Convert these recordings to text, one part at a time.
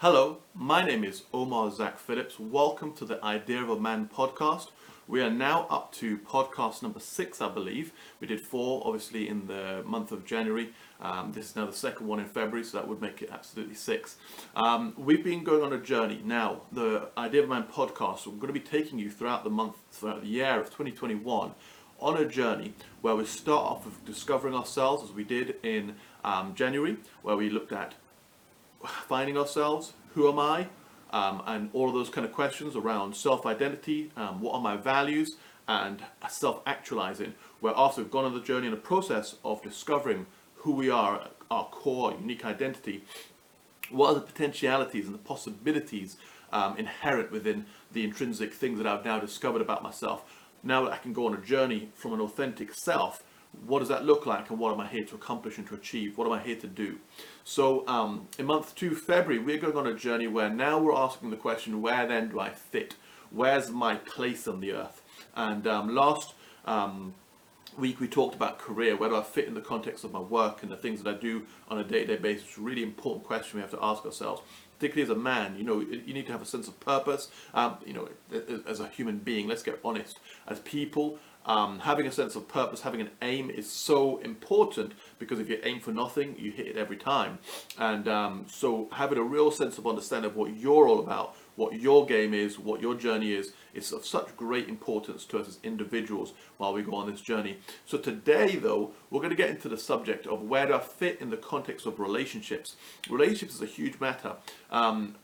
Hello, my name is Omar Zach Phillips. Welcome to the Idea of a Man podcast. We are now up to podcast number 6, I believe. We did 4, obviously, in the month of January. This is now the second one in February, so that would make it absolutely 6. We've been going on a journey. Now, the Idea of a Man podcast, we're going to be taking you throughout the year of 2021, on a journey where we start off with discovering ourselves, as we did in January, where we looked at finding ourselves, who am I, and all of those kind of questions around self-identity, what are my values, and self-actualizing, where after we've gone on the journey and the process of discovering who we are, our core, unique identity, what are the potentialities and the possibilities inherent within the intrinsic things that I've now discovered about myself. Now that I can go on a journey from an authentic self, what does that look like, and what am I here to accomplish and to achieve? What am I here to do? So in month 2, February, we're going on a journey where now we're asking the question, where then do I fit? Where's my place on the earth? And last week we talked about career. Where do I fit in the context of my work and the things that I do on a day-to-day basis? It's a really important question we have to ask ourselves. Particularly as a man, you know, you need to have a sense of purpose, as a human being, let's get honest, as people. Having a sense of purpose, having an aim is so important, because if you aim for nothing, you hit it every time. And so having a real sense of understanding of what you're all about, what your game is, what your journey is of such great importance to us as individuals while we go on this journey. So today, though, we're going to get into the subject of where do I fit in the context of relationships. Relationships is a huge matter.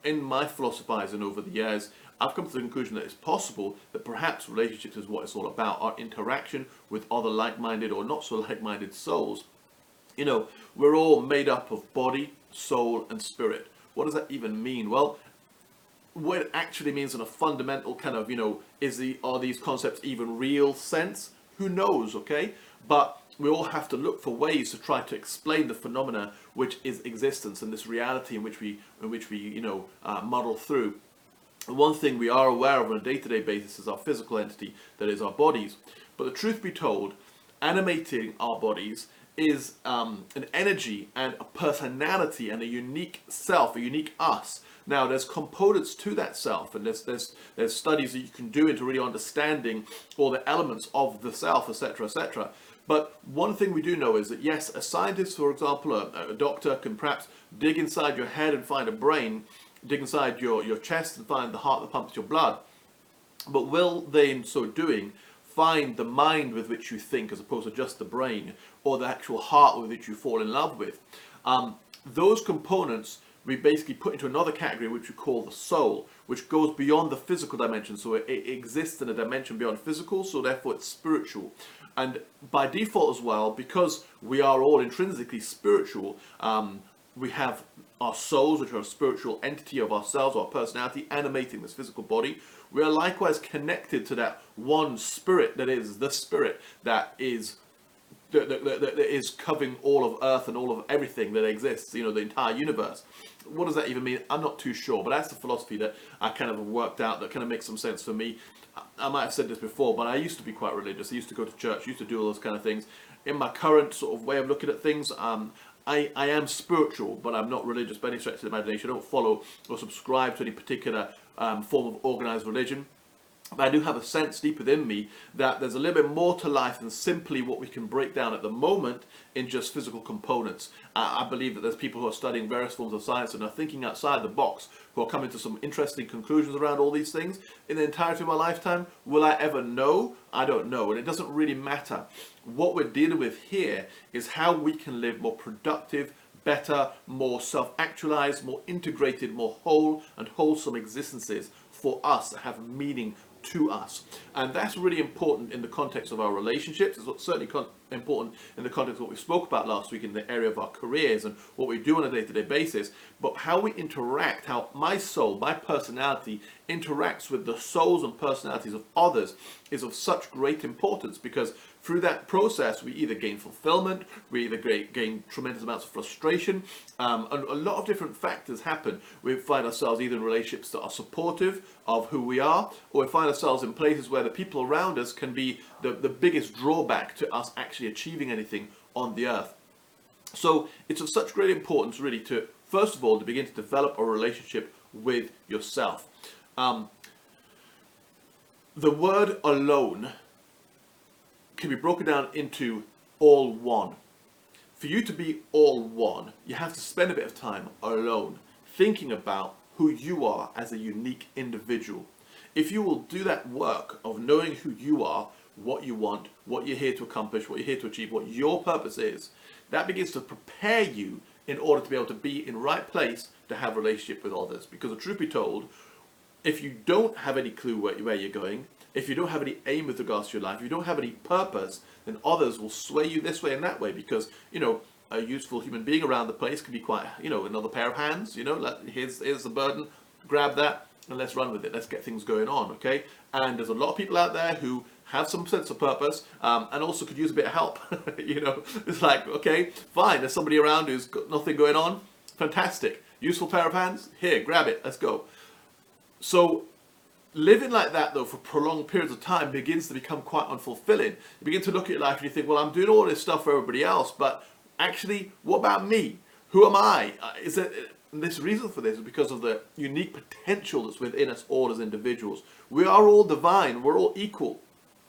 In my philosophizing over the years, I've come to the conclusion that it's possible that perhaps relationships is what it's all about, our interaction with other like-minded or not so like-minded souls. You know, we're all made up of body, soul, and spirit. What does that even mean? Well, what it actually means in a fundamental kind of, you know, are these concepts even real sense? Who knows, okay? But we all have to look for ways to try to explain the phenomena which is existence and this reality in which we muddle through. And one thing we are aware of on a day-to-day basis is our physical entity, that is our bodies. But the truth be told, animating our bodies is an energy and a personality and a unique self, a unique us. Now, there's components to that self, and there's studies that you can do into really understanding all the elements of the self, etc., etc. But one thing we do know is that, yes, a scientist, for example, a doctor can perhaps dig inside your head and find a brain, dig inside your chest and find the heart that pumps your blood. But will they, in so doing, find the mind with which you think, as opposed to just the brain, or the actual heart with which you fall in love with? Those components we basically put into another category, which we call the soul, which goes beyond the physical dimension. So it exists in a dimension beyond physical, so therefore it's spiritual. And by default as well, because we are all intrinsically spiritual, we have our souls, which are a spiritual entity of ourselves, our personality, animating this physical body. We are likewise connected to that one spirit, that is the spirit that is covering all of Earth and all of everything that exists, you know, the entire universe. What does that even mean? I'm not too sure, but that's the philosophy that I kind of worked out that kind of makes some sense for me. I might have said this before, but I used to be quite religious. I used to go to church, used to do all those kind of things. In my current sort of way of looking at things, I am spiritual, but I'm not religious by any stretch of the imagination. I don't follow or subscribe to any particular form of organized religion. But I do have a sense deep within me that there's a little bit more to life than simply what we can break down at the moment in just physical components. I believe that there's people who are studying various forms of science and are thinking outside the box, who are coming to some interesting conclusions around all these things. In the entirety of my lifetime, will I ever know? I don't know, and it doesn't really matter. What we're dealing with here is how we can live more productive, better, more self-actualized, more integrated, more whole and wholesome existences for us that have meaning to us. And that's really important in the context of our relationships. It's certainly important in the context of what we spoke about last week in the area of our careers and what we do on a day-to-day basis. But how we interact, how my soul, my personality interacts with the souls and personalities of others is of such great importance, because through that process we either gain fulfillment, we either gain tremendous amounts of frustration, and a lot of different factors happen. We find ourselves either in relationships that are supportive of who we are, or we find ourselves in places where the people around us can be the biggest drawback to us actually achieving anything on the earth. So it's of such great importance, really, to first of all to begin to develop a relationship with yourself. The word alone can be broken down into all one. For you to be all one, you have to spend a bit of time alone, thinking about who you are as a unique individual. If you will do that work of knowing who you are, what you want, what you're here to accomplish, what you're here to achieve, what your purpose is, that begins to prepare you in order to be able to be in the right place to have a relationship with others. Because the truth be told, if you don't have any clue where you're going, if you don't have any aim with regards to your life, if you don't have any purpose, then others will sway you this way and that way. Because, you know, a useful human being around the place can be quite, you know, another pair of hands, you know, like, here's the burden, grab that, and let's run with it. Let's get things going on, okay? And there's a lot of people out there who have some sense of purpose, and also could use a bit of help. You know, it's like, okay, fine, there's somebody around who's got nothing going on. Fantastic. Useful pair of hands? Here, grab it. Let's go. So living like that, though, for prolonged periods of time begins to become quite unfulfilling. You begin to look at your life and you think, well, I'm doing all this stuff for everybody else, but actually, what about me? Who am I? Is there, this reason for this is because of the unique potential that's within us all as individuals. We are all divine. We're all equal.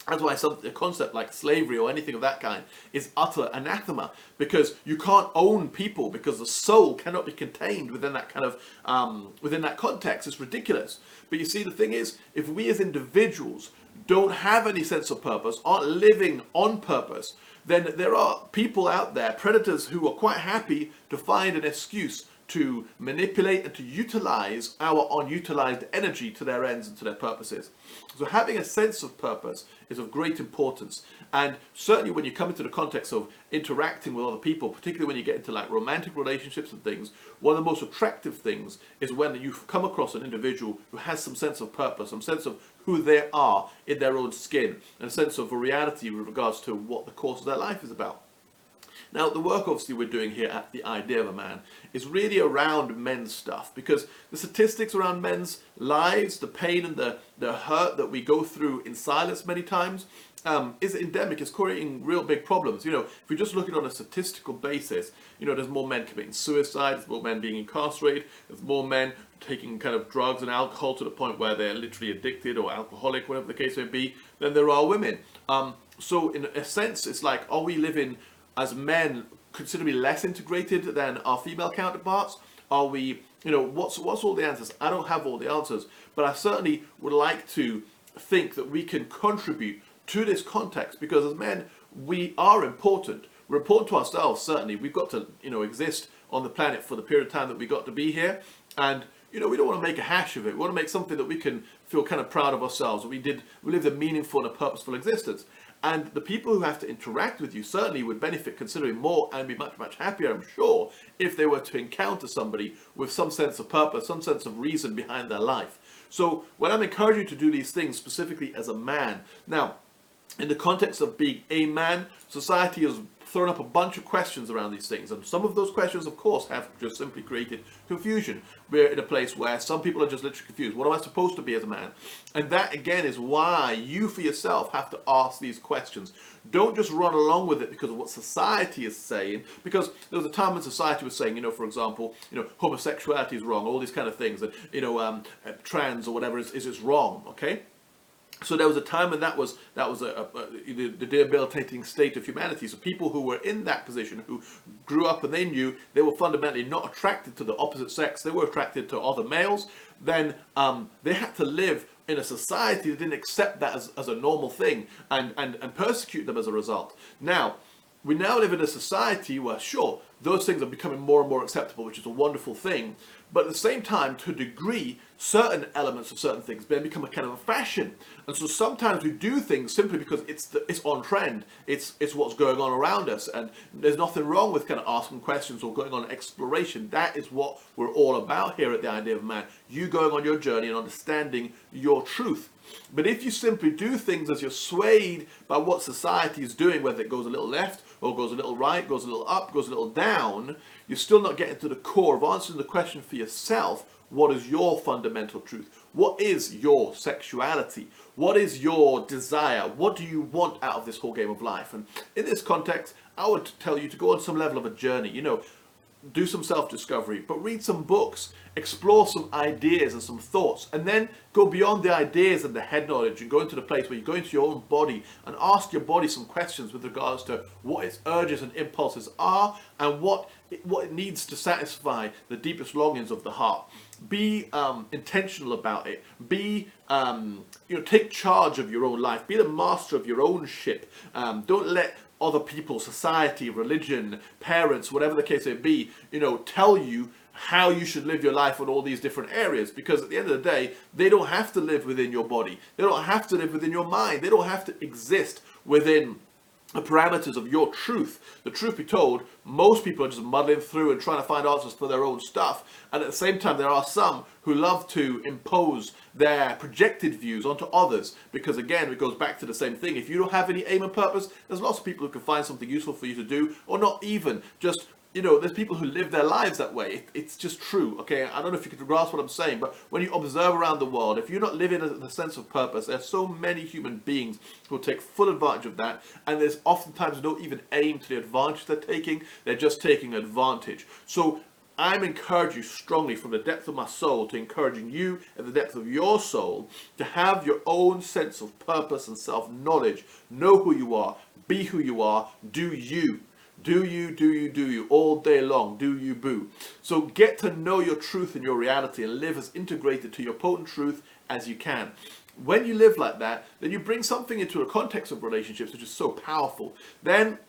That's why a concept like slavery or anything of that kind is utter anathema, because you can't own people because the soul cannot be contained within that kind of within that context. It's ridiculous. But you see, the thing is, if we as individuals don't have any sense of purpose, aren't living on purpose, then there are people out there, predators, who are quite happy to find an excuse to manipulate and to utilize our unutilized energy to their ends and to their purposes. So having a sense of purpose is of great importance. And certainly when you come into the context of interacting with other people, particularly when you get into like romantic relationships and things, one of the most attractive things is when you've come across an individual who has some sense of purpose, some sense of who they are in their own skin, and a sense of a reality with regards to what the course of their life is about. Now, the work obviously we're doing here at The Idea of a Man is really around men's stuff, because the statistics around men's lives, the pain and the hurt that we go through in silence many times is endemic. It's creating real big problems. You know, if you're just looking on a statistical basis, you know, there's more men committing suicide, there's more men being incarcerated, there's more men taking kind of drugs and alcohol to the point where they're literally addicted or alcoholic, whatever the case may be, than there are women. So in a sense, it's like, are we living as men considerably less integrated than our female counterparts? Are we, you know, what's all the answers? I don't have all the answers, but I certainly would like to think that we can contribute to this context, because as men, we are important. We're important to ourselves, certainly. We've got to, you know, exist on the planet for the period of time that we got to be here. And, you know, we don't want to make a hash of it. We want to make something that we can feel kind of proud of ourselves. We lived a meaningful and a purposeful existence. And the people who have to interact with you certainly would benefit considerably more and be much, much happier, I'm sure, if they were to encounter somebody with some sense of purpose, some sense of reason behind their life. So when I'm encouraging you to do these things specifically as a man, now, in the context of being a man, society has thrown up a bunch of questions around these things. And some of those questions, of course, have just simply created confusion. We're in a place where some people are just literally confused. What am I supposed to be as a man? And that, again, is why you for yourself have to ask these questions. Don't just run along with it because of what society is saying. Because there was a time when society was saying, you know, for example, you know, homosexuality is wrong, all these kind of things, and, you know, trans or whatever is wrong, okay? So there was a time when that was the debilitating state of humanity. So people who were in that position, who grew up and they knew they were fundamentally not attracted to the opposite sex, they were attracted to other males, then they had to live in a society that didn't accept that as a normal thing and persecute them as a result. Now, we now live in a society where, sure, those things are becoming more and more acceptable, which is a wonderful thing. But at the same time, to a degree, certain elements of certain things then become a kind of a fashion. And so sometimes we do things simply because it's on trend. It's what's going on around us. And there's nothing wrong with kind of asking questions or going on exploration. That is what we're all about here at The Idea of a Man. You going on your journey and understanding your truth. But if you simply do things as you're swayed by what society is doing, whether it goes a little left or goes a little right, goes a little up, goes a little down, you're still not getting to the core of answering the question for yourself. What is your fundamental truth? What is your sexuality? What is your desire? What do you want out of this whole game of life? And in this context, I would tell you to go on some level of a journey, you know, do some self-discovery, but read some books, explore some ideas and some thoughts, and then go beyond the ideas and the head knowledge and go into the place where you go into your own body and ask your body some questions with regards to what its urges and impulses are and what it needs to satisfy the deepest longings of the heart. Be intentional about it. Be, you know, take charge of your own life. Be the master of your own ship. Don't let other people, society, religion, parents, whatever the case may be, you know, tell you how you should live your life on all these different areas, because at the end of the day, they don't have to live within your body. They don't have to live within your mind. They don't have to exist within the parameters of your truth. The truth be told, most people are just muddling through and trying to find answers for their own stuff. And at the same time, there are some who love to impose their projected views onto others. Because again, it goes back to the same thing. If you don't have any aim and purpose, there's lots of people who can find something useful for you to do, or not even just, you know, there's people who live their lives that way. It's just true, okay? I don't know if you can grasp what I'm saying, but when you observe around the world, if you're not living a sense of purpose, there's so many human beings who will take full advantage of that, and there's oftentimes no even aim to the advantage they're taking. They're just taking advantage. So I'm encouraging you strongly from the depth of my soul to encouraging you at the depth of your soul to have your own sense of purpose and self-knowledge. Know who you are, be who you are, do you. Do you, do you, do you, all day long, do you, boo. So get to know your truth and your reality and live as integrated to your potent truth as you can. When you live like that, then you bring something into the context of relationships, which is so powerful. Then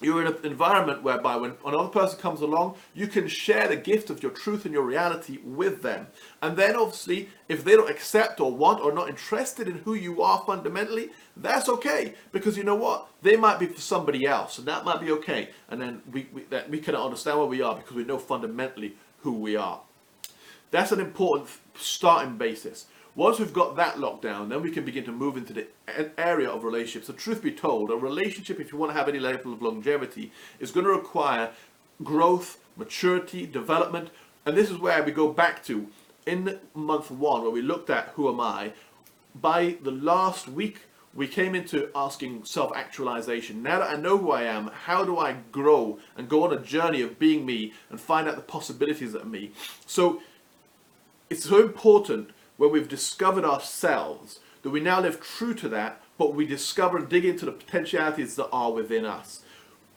you're in an environment whereby when another person comes along, you can share the gift of your truth and your reality with them. And then obviously, if they don't accept or want or not interested in who you are fundamentally, that's okay. Because you know what? They might be for somebody else, and that might be okay. And then we cannot understand where we are because we know fundamentally who we are. That's an important starting basis. Once we've got that locked down, then we can begin to move into the area of relationships. So truth be told, a relationship, if you want to have any level of longevity, is going to require growth, maturity, development. And this is where we go back to in month one, where we looked at who am I. By the last week, we came into asking self-actualization. Now that I know who I am, how do I grow and go on a journey of being me and find out the possibilities that are me? So it's so important when we've discovered ourselves, that we now live true to that, but we discover and dig into the potentialities that are within us.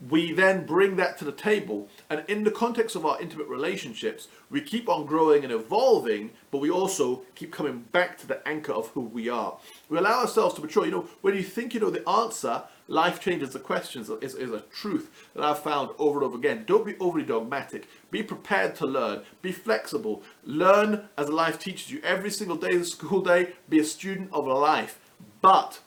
We then bring that to the table, and in the context of our intimate relationships, we keep on growing and evolving, but we also keep coming back to the anchor of who we are. We allow ourselves to mature. You know, when you think you know the answer, life changes the questions is a truth that I've found over and over again. Don't be overly dogmatic. Be prepared to learn. Be flexible. Learn as life teaches you. Every single day is a school day. Be a student of life. But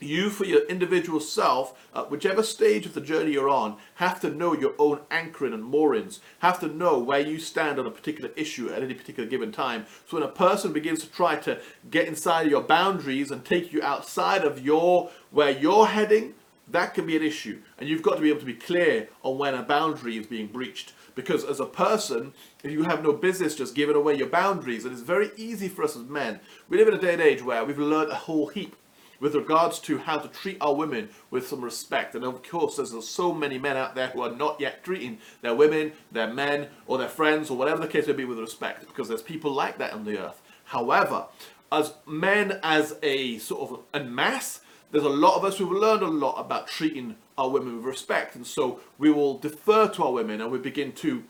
you, for your individual self, at whichever stage of the journey you're on, have to know your own anchoring and moorings, have to know where you stand on a particular issue at any particular given time. So when a person begins to try to get inside of your boundaries and take you outside of your where you're heading, that can be an issue. And you've got to be able to be clear on when a boundary is being breached. Because as a person, you have no business just giving away your boundaries. And it's very easy for us as men. We live in a day and age where we've learned a whole heap with regards to how to treat our women with some respect. And of course, there's so many men out there who are not yet treating their women, their men, or their friends, or whatever the case may be with respect, because there's people like that on the earth. However, as men as a sort of en masse, there's a lot of us who've learned a lot about treating our women with respect. And so we will defer to our women, and we begin to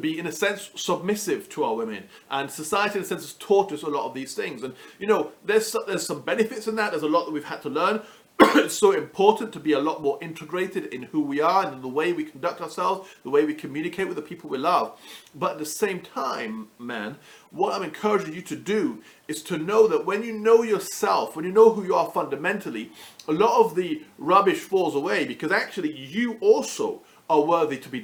be, in a sense, submissive to our women. And society, in a sense, has taught us a lot of these things. And, you know, there's some benefits in that. There's a lot that we've had to learn. It's so important to be a lot more integrated in who we are and in the way we conduct ourselves, the way we communicate with the people we love. But at the same time, man, what I'm encouraging you to do is to know that when you know yourself, when you know who you are fundamentally, a lot of the rubbish falls away, because actually you also are worthy to be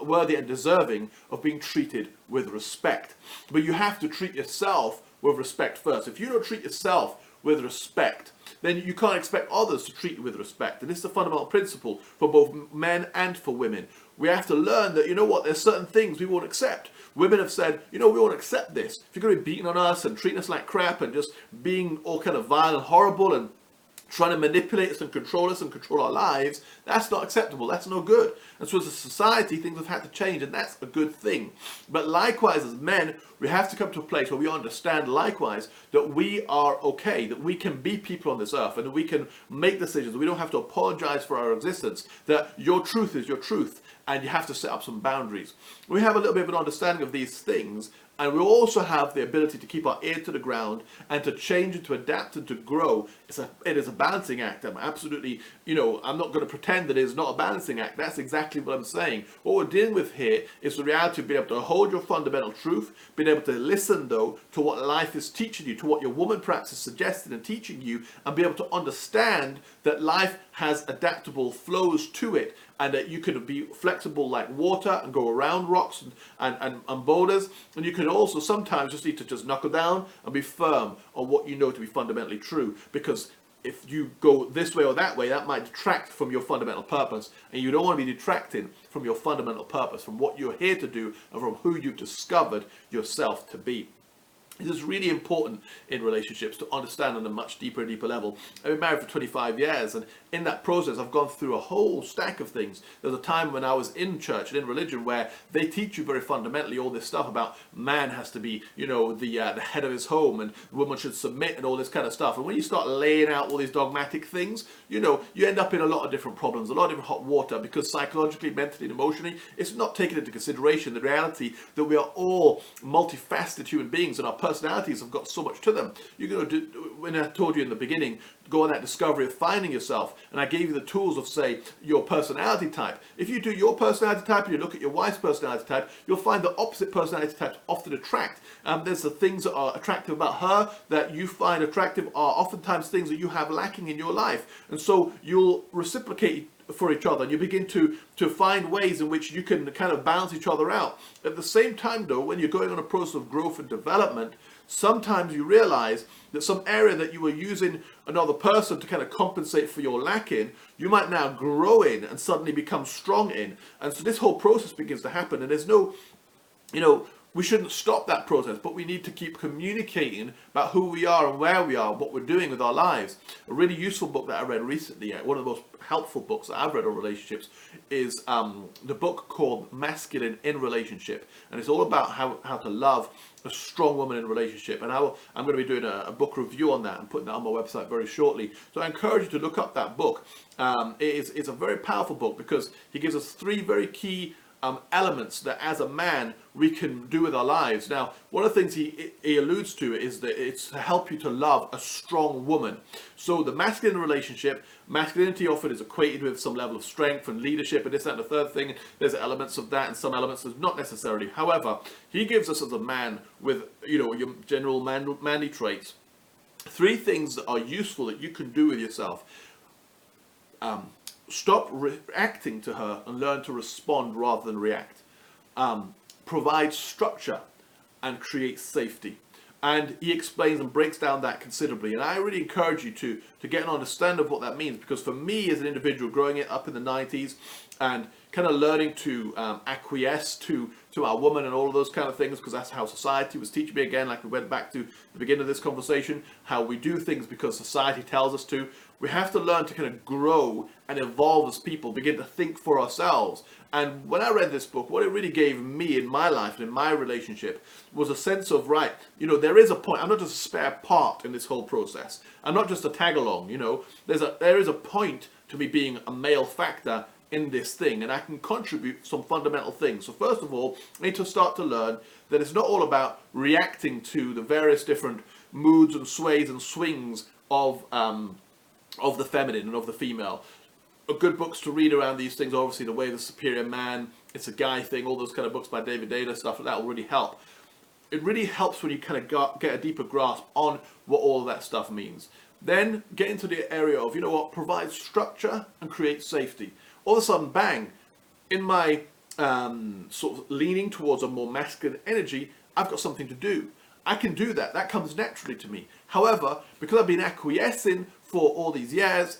worthy and deserving of being treated with respect. But you have to treat yourself with respect first. If you don't treat yourself with respect, then you can't expect others to treat you with respect. And this is a fundamental principle for both men and for women. We have to learn that, you know what, there's certain things we won't accept. Women have said, you know, we won't accept this. If you're going to be beating on us and treating us like crap and just being all kind of vile and horrible and trying to manipulate us and control our lives, that's not acceptable, that's no good. And so as a society, things have had to change, and that's a good thing. But likewise, as men, we have to come to a place where we understand likewise that we are okay, that we can be people on this earth, and that we can make decisions, that we don't have to apologize for our existence, that your truth is your truth, and you have to set up some boundaries. We have a little bit of an understanding of these things, and we also have the ability to keep our ear to the ground and to change and to adapt and to grow. It is a balancing act. I'm absolutely, I'm not going to pretend that it is not a balancing act. That's exactly what I'm saying. What we're dealing with here is the reality of being able to hold your fundamental truth, being able to listen, though, to what life is teaching you, to what your woman perhaps is suggesting and teaching you, and be able to understand that life has adaptable flows to it, and that you can be flexible like water and go around rocks and boulders, and you can also sometimes just need to just knuckle down and be firm on what you know to be fundamentally true, because if you go this way or that way, that might detract from your fundamental purpose, and you don't want to be detracting from your fundamental purpose, from what you're here to do and from who you've discovered yourself to be. This is really important in relationships, to understand on a much deeper level. I've been married for 25 years, and in that process I've gone through a whole stack of things. There's a time when I was in church and in religion where they teach you very fundamentally all this stuff about man has to be, the head of his home, and woman should submit, and all this kind of stuff. And when you start laying out all these dogmatic things, you end up in a lot of different problems, a lot of different hot water, because psychologically, mentally, and emotionally, it's not taken into consideration the reality that we are all multifaceted human beings, and our personalities have got so much to them. You're going to do, when I told you in the beginning, go on that discovery of finding yourself, and I gave you the tools of, say, your personality type. If you do your personality type and you look at your wife's personality type, you'll find the opposite personality types often attract. There's the things that are attractive about her that you find attractive are oftentimes things that you have lacking in your life, and so you'll reciprocate for each other, and you begin to find ways in which you can kind of balance each other out. At the same time, though, when you're going on a process of growth and development, sometimes you realize that some area that you were using another person to kind of compensate for your lack in, you might now grow in and suddenly become strong in. And so this whole process begins to happen, and there's no, we shouldn't stop that process, but we need to keep communicating about who we are and where we are, what we're doing with our lives. A really useful book that I read recently, one of the most helpful books that I've read on relationships, is the book called Masculine in Relationship. And it's all about how to love a strong woman in relationship. And I'm going to be doing a book review on that and putting that on my website very shortly. So I encourage you to look up that book. It's a very powerful book because he gives us three very key elements that as a man we can do with our lives. Now, one of the things he alludes to is that it's to help you to love a strong woman. So the masculine relationship, masculinity often is equated with some level of strength and leadership and this, that, and the third thing. There's elements of that, and some elements is not necessarily. However, he gives us as a man with, your general manly traits, three things that are useful that you can do with yourself. Stop reacting to her and learn to respond rather than react. Provide structure and create safety. And he explains and breaks down that considerably. And I really encourage you to get an understanding of what that means, because for me as an individual growing it up in the 90s and kind of learning to acquiesce to our woman and all of those kind of things, because that's how society was teaching me again, like we went back to the beginning of this conversation, how we do things because society tells us to. We have to learn to kind of grow and evolve as people, begin to think for ourselves. And when I read this book, what it really gave me in my life and in my relationship was a sense of, right, there is a point. I'm not just a spare part in this whole process. I'm not just a tag along, there is a point to me being a male factor in this thing, and I can contribute some fundamental things. So first of all, I need to start to learn that it's not all about reacting to the various different moods and sways and swings of the feminine and of the female. Good books to read around these things, obviously The Way of the Superior Man, It's a Guy Thing, all those kind of books by David Deida, stuff like that will really help. It really helps when you kind of get a deeper grasp on what all of that stuff means. Then get into the area of, provide structure and create safety. All of a sudden, bang, in my sort of leaning towards a more masculine energy, I've got something to do. I can do that. That comes naturally to me. However, because I've been acquiescing for all these years,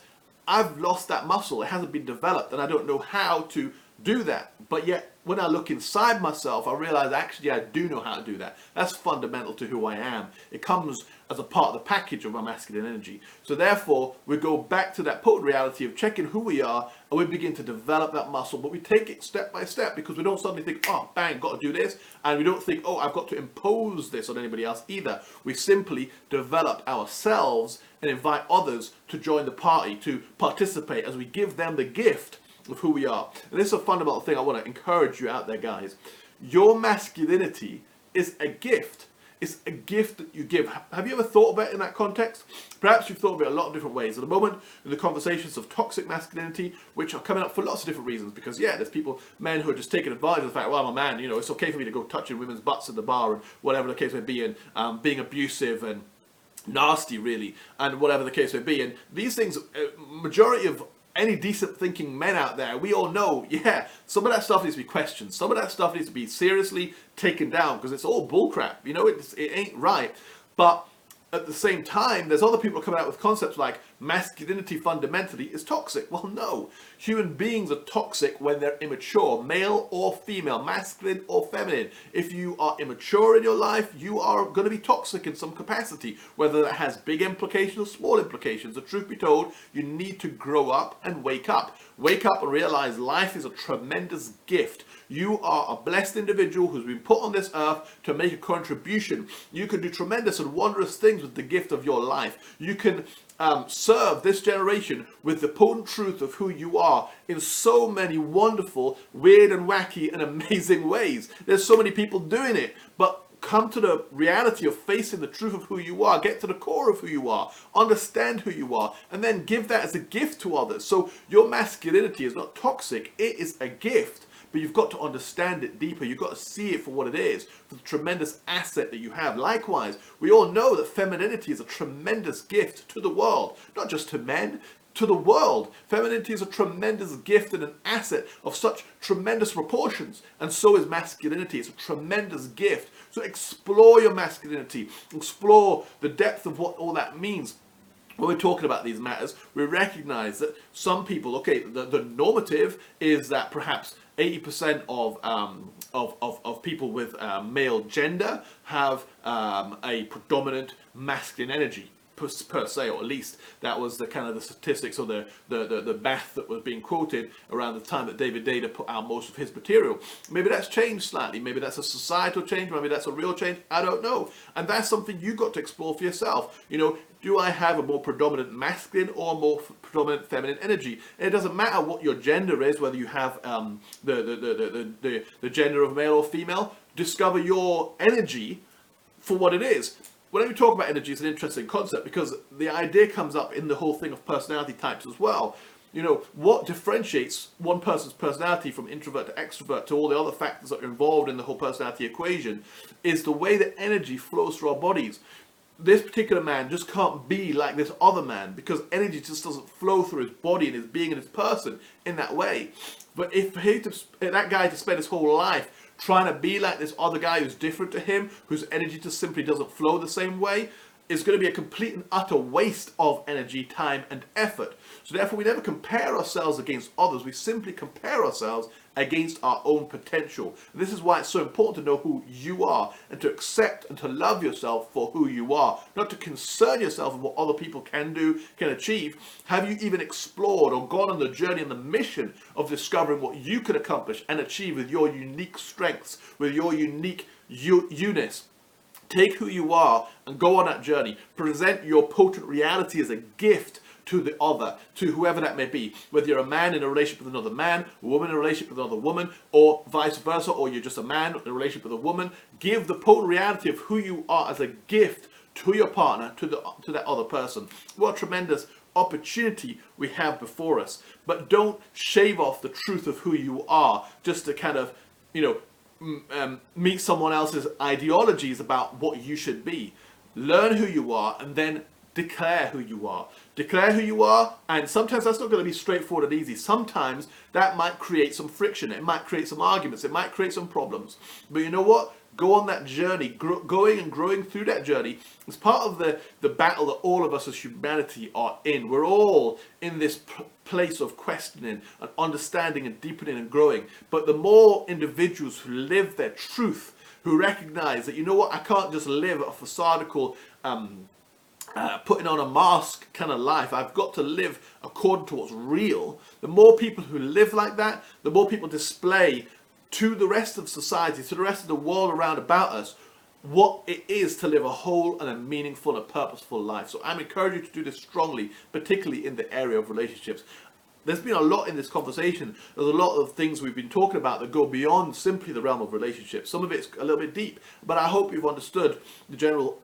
I've lost that muscle. It hasn't been developed, and I don't know how to do that. But yet, when I look inside myself, I realize actually I do know how to do that. That's fundamental to who I am. It comes as a part of the package of my masculine energy. So therefore, we go back to that potent reality of checking who we are, and we begin to develop that muscle. But we take it step by step, because we don't suddenly think, oh, bang, got to do this. And we don't think, oh, I've got to impose this on anybody else either. We simply develop ourselves and invite others to join the party, to participate as we give them the gift of who we are. And this is a fundamental thing I want to encourage you out there, guys. Your masculinity is a gift. It's a gift that you give. Have you ever thought about it in that context? Perhaps you've thought about it a lot of different ways. At the moment, in the conversations of toxic masculinity, which are coming up for lots of different reasons, because yeah, there's people, men who are just taking advantage of the fact, well, I'm a man, you know, it's okay for me to go touching women's butts at the bar and whatever the case may be, and being abusive and nasty, really, and whatever the case may be. And these things, majority of any decent thinking men out there, we all know, yeah, some of that stuff needs to be questioned. Some of that stuff needs to be seriously taken down, because it's all bullcrap. You know, it ain't right. But at the same time, there's other people coming out with concepts like masculinity fundamentally is toxic. Well, no. Human beings are toxic when they're immature, male or female, masculine or feminine. If you are immature in your life, you are going to be toxic in some capacity, whether that has big implications or small implications. The truth be told, you need to grow up and wake up. Wake up and realize life is a tremendous gift. You are a blessed individual who's been put on this earth to make a contribution. You can do tremendous and wondrous things with the gift of your life. You can serve this generation with the potent truth of who you are in so many wonderful, weird and wacky and amazing ways. There's so many people doing it, but come to the reality of facing the truth of who you are. Get to the core of who you are. Understand who you are, and then give that as a gift to others. So your masculinity is not toxic. It is a gift. But you've got to understand it deeper. You've got to see it for what it is, for the tremendous asset that you have. Likewise, we all know that femininity is a tremendous gift to the world, not just to men, to the world. Femininity is a tremendous gift and an asset of such tremendous proportions, and so is masculinity. It's a tremendous gift. So explore your masculinity, explore the depth of what all that means. When we're talking about these matters, we recognize that some people, okay, the normative is that perhaps 80% of people with male gender have a predominant masculine energy per se, or at least that was the kind of the statistics or the math that was being quoted around the time that David Deida put out most of his material. Maybe that's changed slightly. Maybe that's a societal change. Maybe that's a real change. I don't know. And that's something you got to explore for yourself. You know, do I have a more predominant masculine or more predominant feminine energy? And it doesn't matter what your gender is, whether you have the gender of male or female. Discover your energy for what it is. Whenever you talk about energy, it's an interesting concept, because the idea comes up in the whole thing of personality types as well. You know, what differentiates one person's personality from introvert to extrovert to all the other factors that are involved in the whole personality equation is the way that energy flows through our bodies. This particular man just can't be like this other man, because energy just doesn't flow through his body and his being and his person in that way. But if that guy to spend his whole life trying to be like this other guy who's different to him, whose energy just simply doesn't flow the same way, is going to be a complete and utter waste of energy, time and effort. So therefore, we never compare ourselves against others. We simply compare ourselves against our own potential. And this is why it's so important to know who you are, and to accept and to love yourself for who you are, not to concern yourself with what other people can do, can achieve. Have you even explored or gone on the journey and the mission of discovering what you can accomplish and achieve with your unique strengths, with your unique you-ness? Take who you are and go on that journey. Present your potent reality as a gift to the other, to whoever that may be, whether you're a man in a relationship with another man, a woman in a relationship with another woman, or vice versa, or you're just a man in a relationship with a woman. Give the potent reality of who you are as a gift to your partner, to that other person. What a tremendous opportunity we have before us. But don't shave off the truth of who you are just to kind of, you know, meet someone else's ideologies about what you should be. Learn who you are and then declare who you are. Declare who you are, and sometimes that's not going to be straightforward and easy. Sometimes that might create some friction. It might create some arguments. It might create some problems. But you know what? Go on that journey. Going and growing through that journey is part of the battle that all of us as humanity are in. We're all in this place of questioning and understanding and deepening and growing. But the more individuals who live their truth, who recognize that, you know what, I can't just live a facadical, putting on a mask kind of life. I've got to live according to what's real. The more people who live like that, the more people display to the rest of society, to the rest of the world around about us, what it is to live a whole and a meaningful and a purposeful life. So I'm encouraging you to do this strongly, particularly in the area of relationships. There's been a lot in this conversation. There's a lot of things we've been talking about that go beyond simply the realm of relationships. Some of it's a little bit deep, but I hope you've understood the general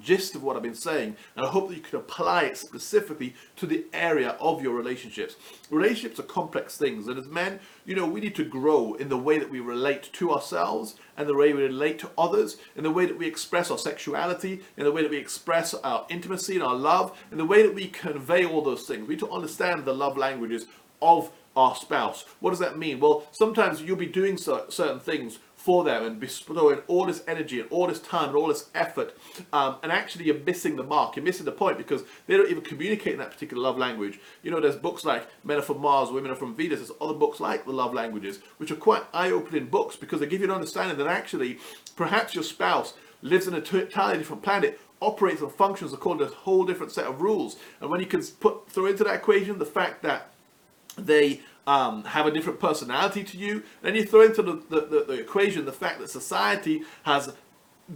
gist of what I've been saying, and I hope that you can apply it specifically to the area of your relationships. Relationships are complex things, and as men, you know, we need to grow in the way that we relate to ourselves, and the way we relate to others, in the way that we express our sexuality, in the way that we express our intimacy and our love, in the way that we convey all those things. We need to understand the love languages of our spouse. What does that mean? Well, sometimes you'll be doing certain things for them and bestowing all this energy and all this time and all this effort, and actually you're missing the mark, you're missing the point, because they don't even communicate in that particular love language. You know, there's books like Men Are From Mars, Women Are From Venus, there's other books like The Love Languages, which are quite eye-opening books, because they give you an understanding that actually perhaps your spouse lives on a entirely different planet, operates and functions according to a whole different set of rules. And when you can throw into that equation the fact that they have a different personality to you, then you throw into the equation the fact that society has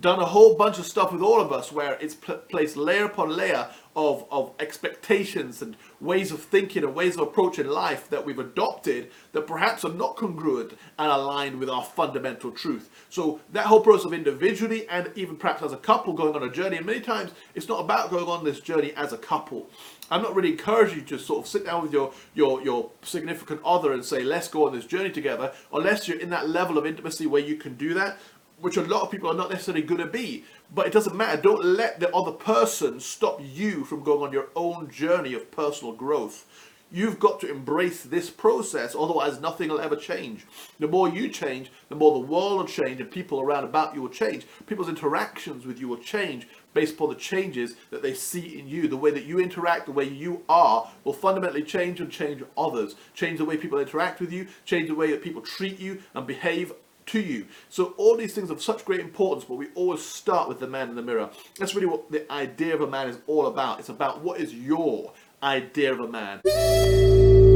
done a whole bunch of stuff with all of us, where it's placed layer upon layer of expectations and ways of thinking and ways of approaching life that we've adopted that perhaps are not congruent and aligned with our fundamental truth. So that whole process of individually and even perhaps as a couple going on a journey, and many times it's not about going on this journey as a couple. I'm not really encouraging you to sort of sit down with your significant other and say, let's go on this journey together, unless you're in that level of intimacy where you can do that, which a lot of people are not necessarily going to be. But it doesn't matter. Don't let the other person stop you from going on your own journey of personal growth. You've got to embrace this process, otherwise nothing will ever change. The more you change, the more the world will change, and people around about you will change. People's interactions with you will change based upon the changes that they see in you. The way that you interact, the way you are, will fundamentally change, and change others. Change the way people interact with you, change the way that people treat you and behave to you. So all these things of such great importance, but we always start with the man in the mirror. That's really what the idea of a man is all about. It's about what is your idea of a man.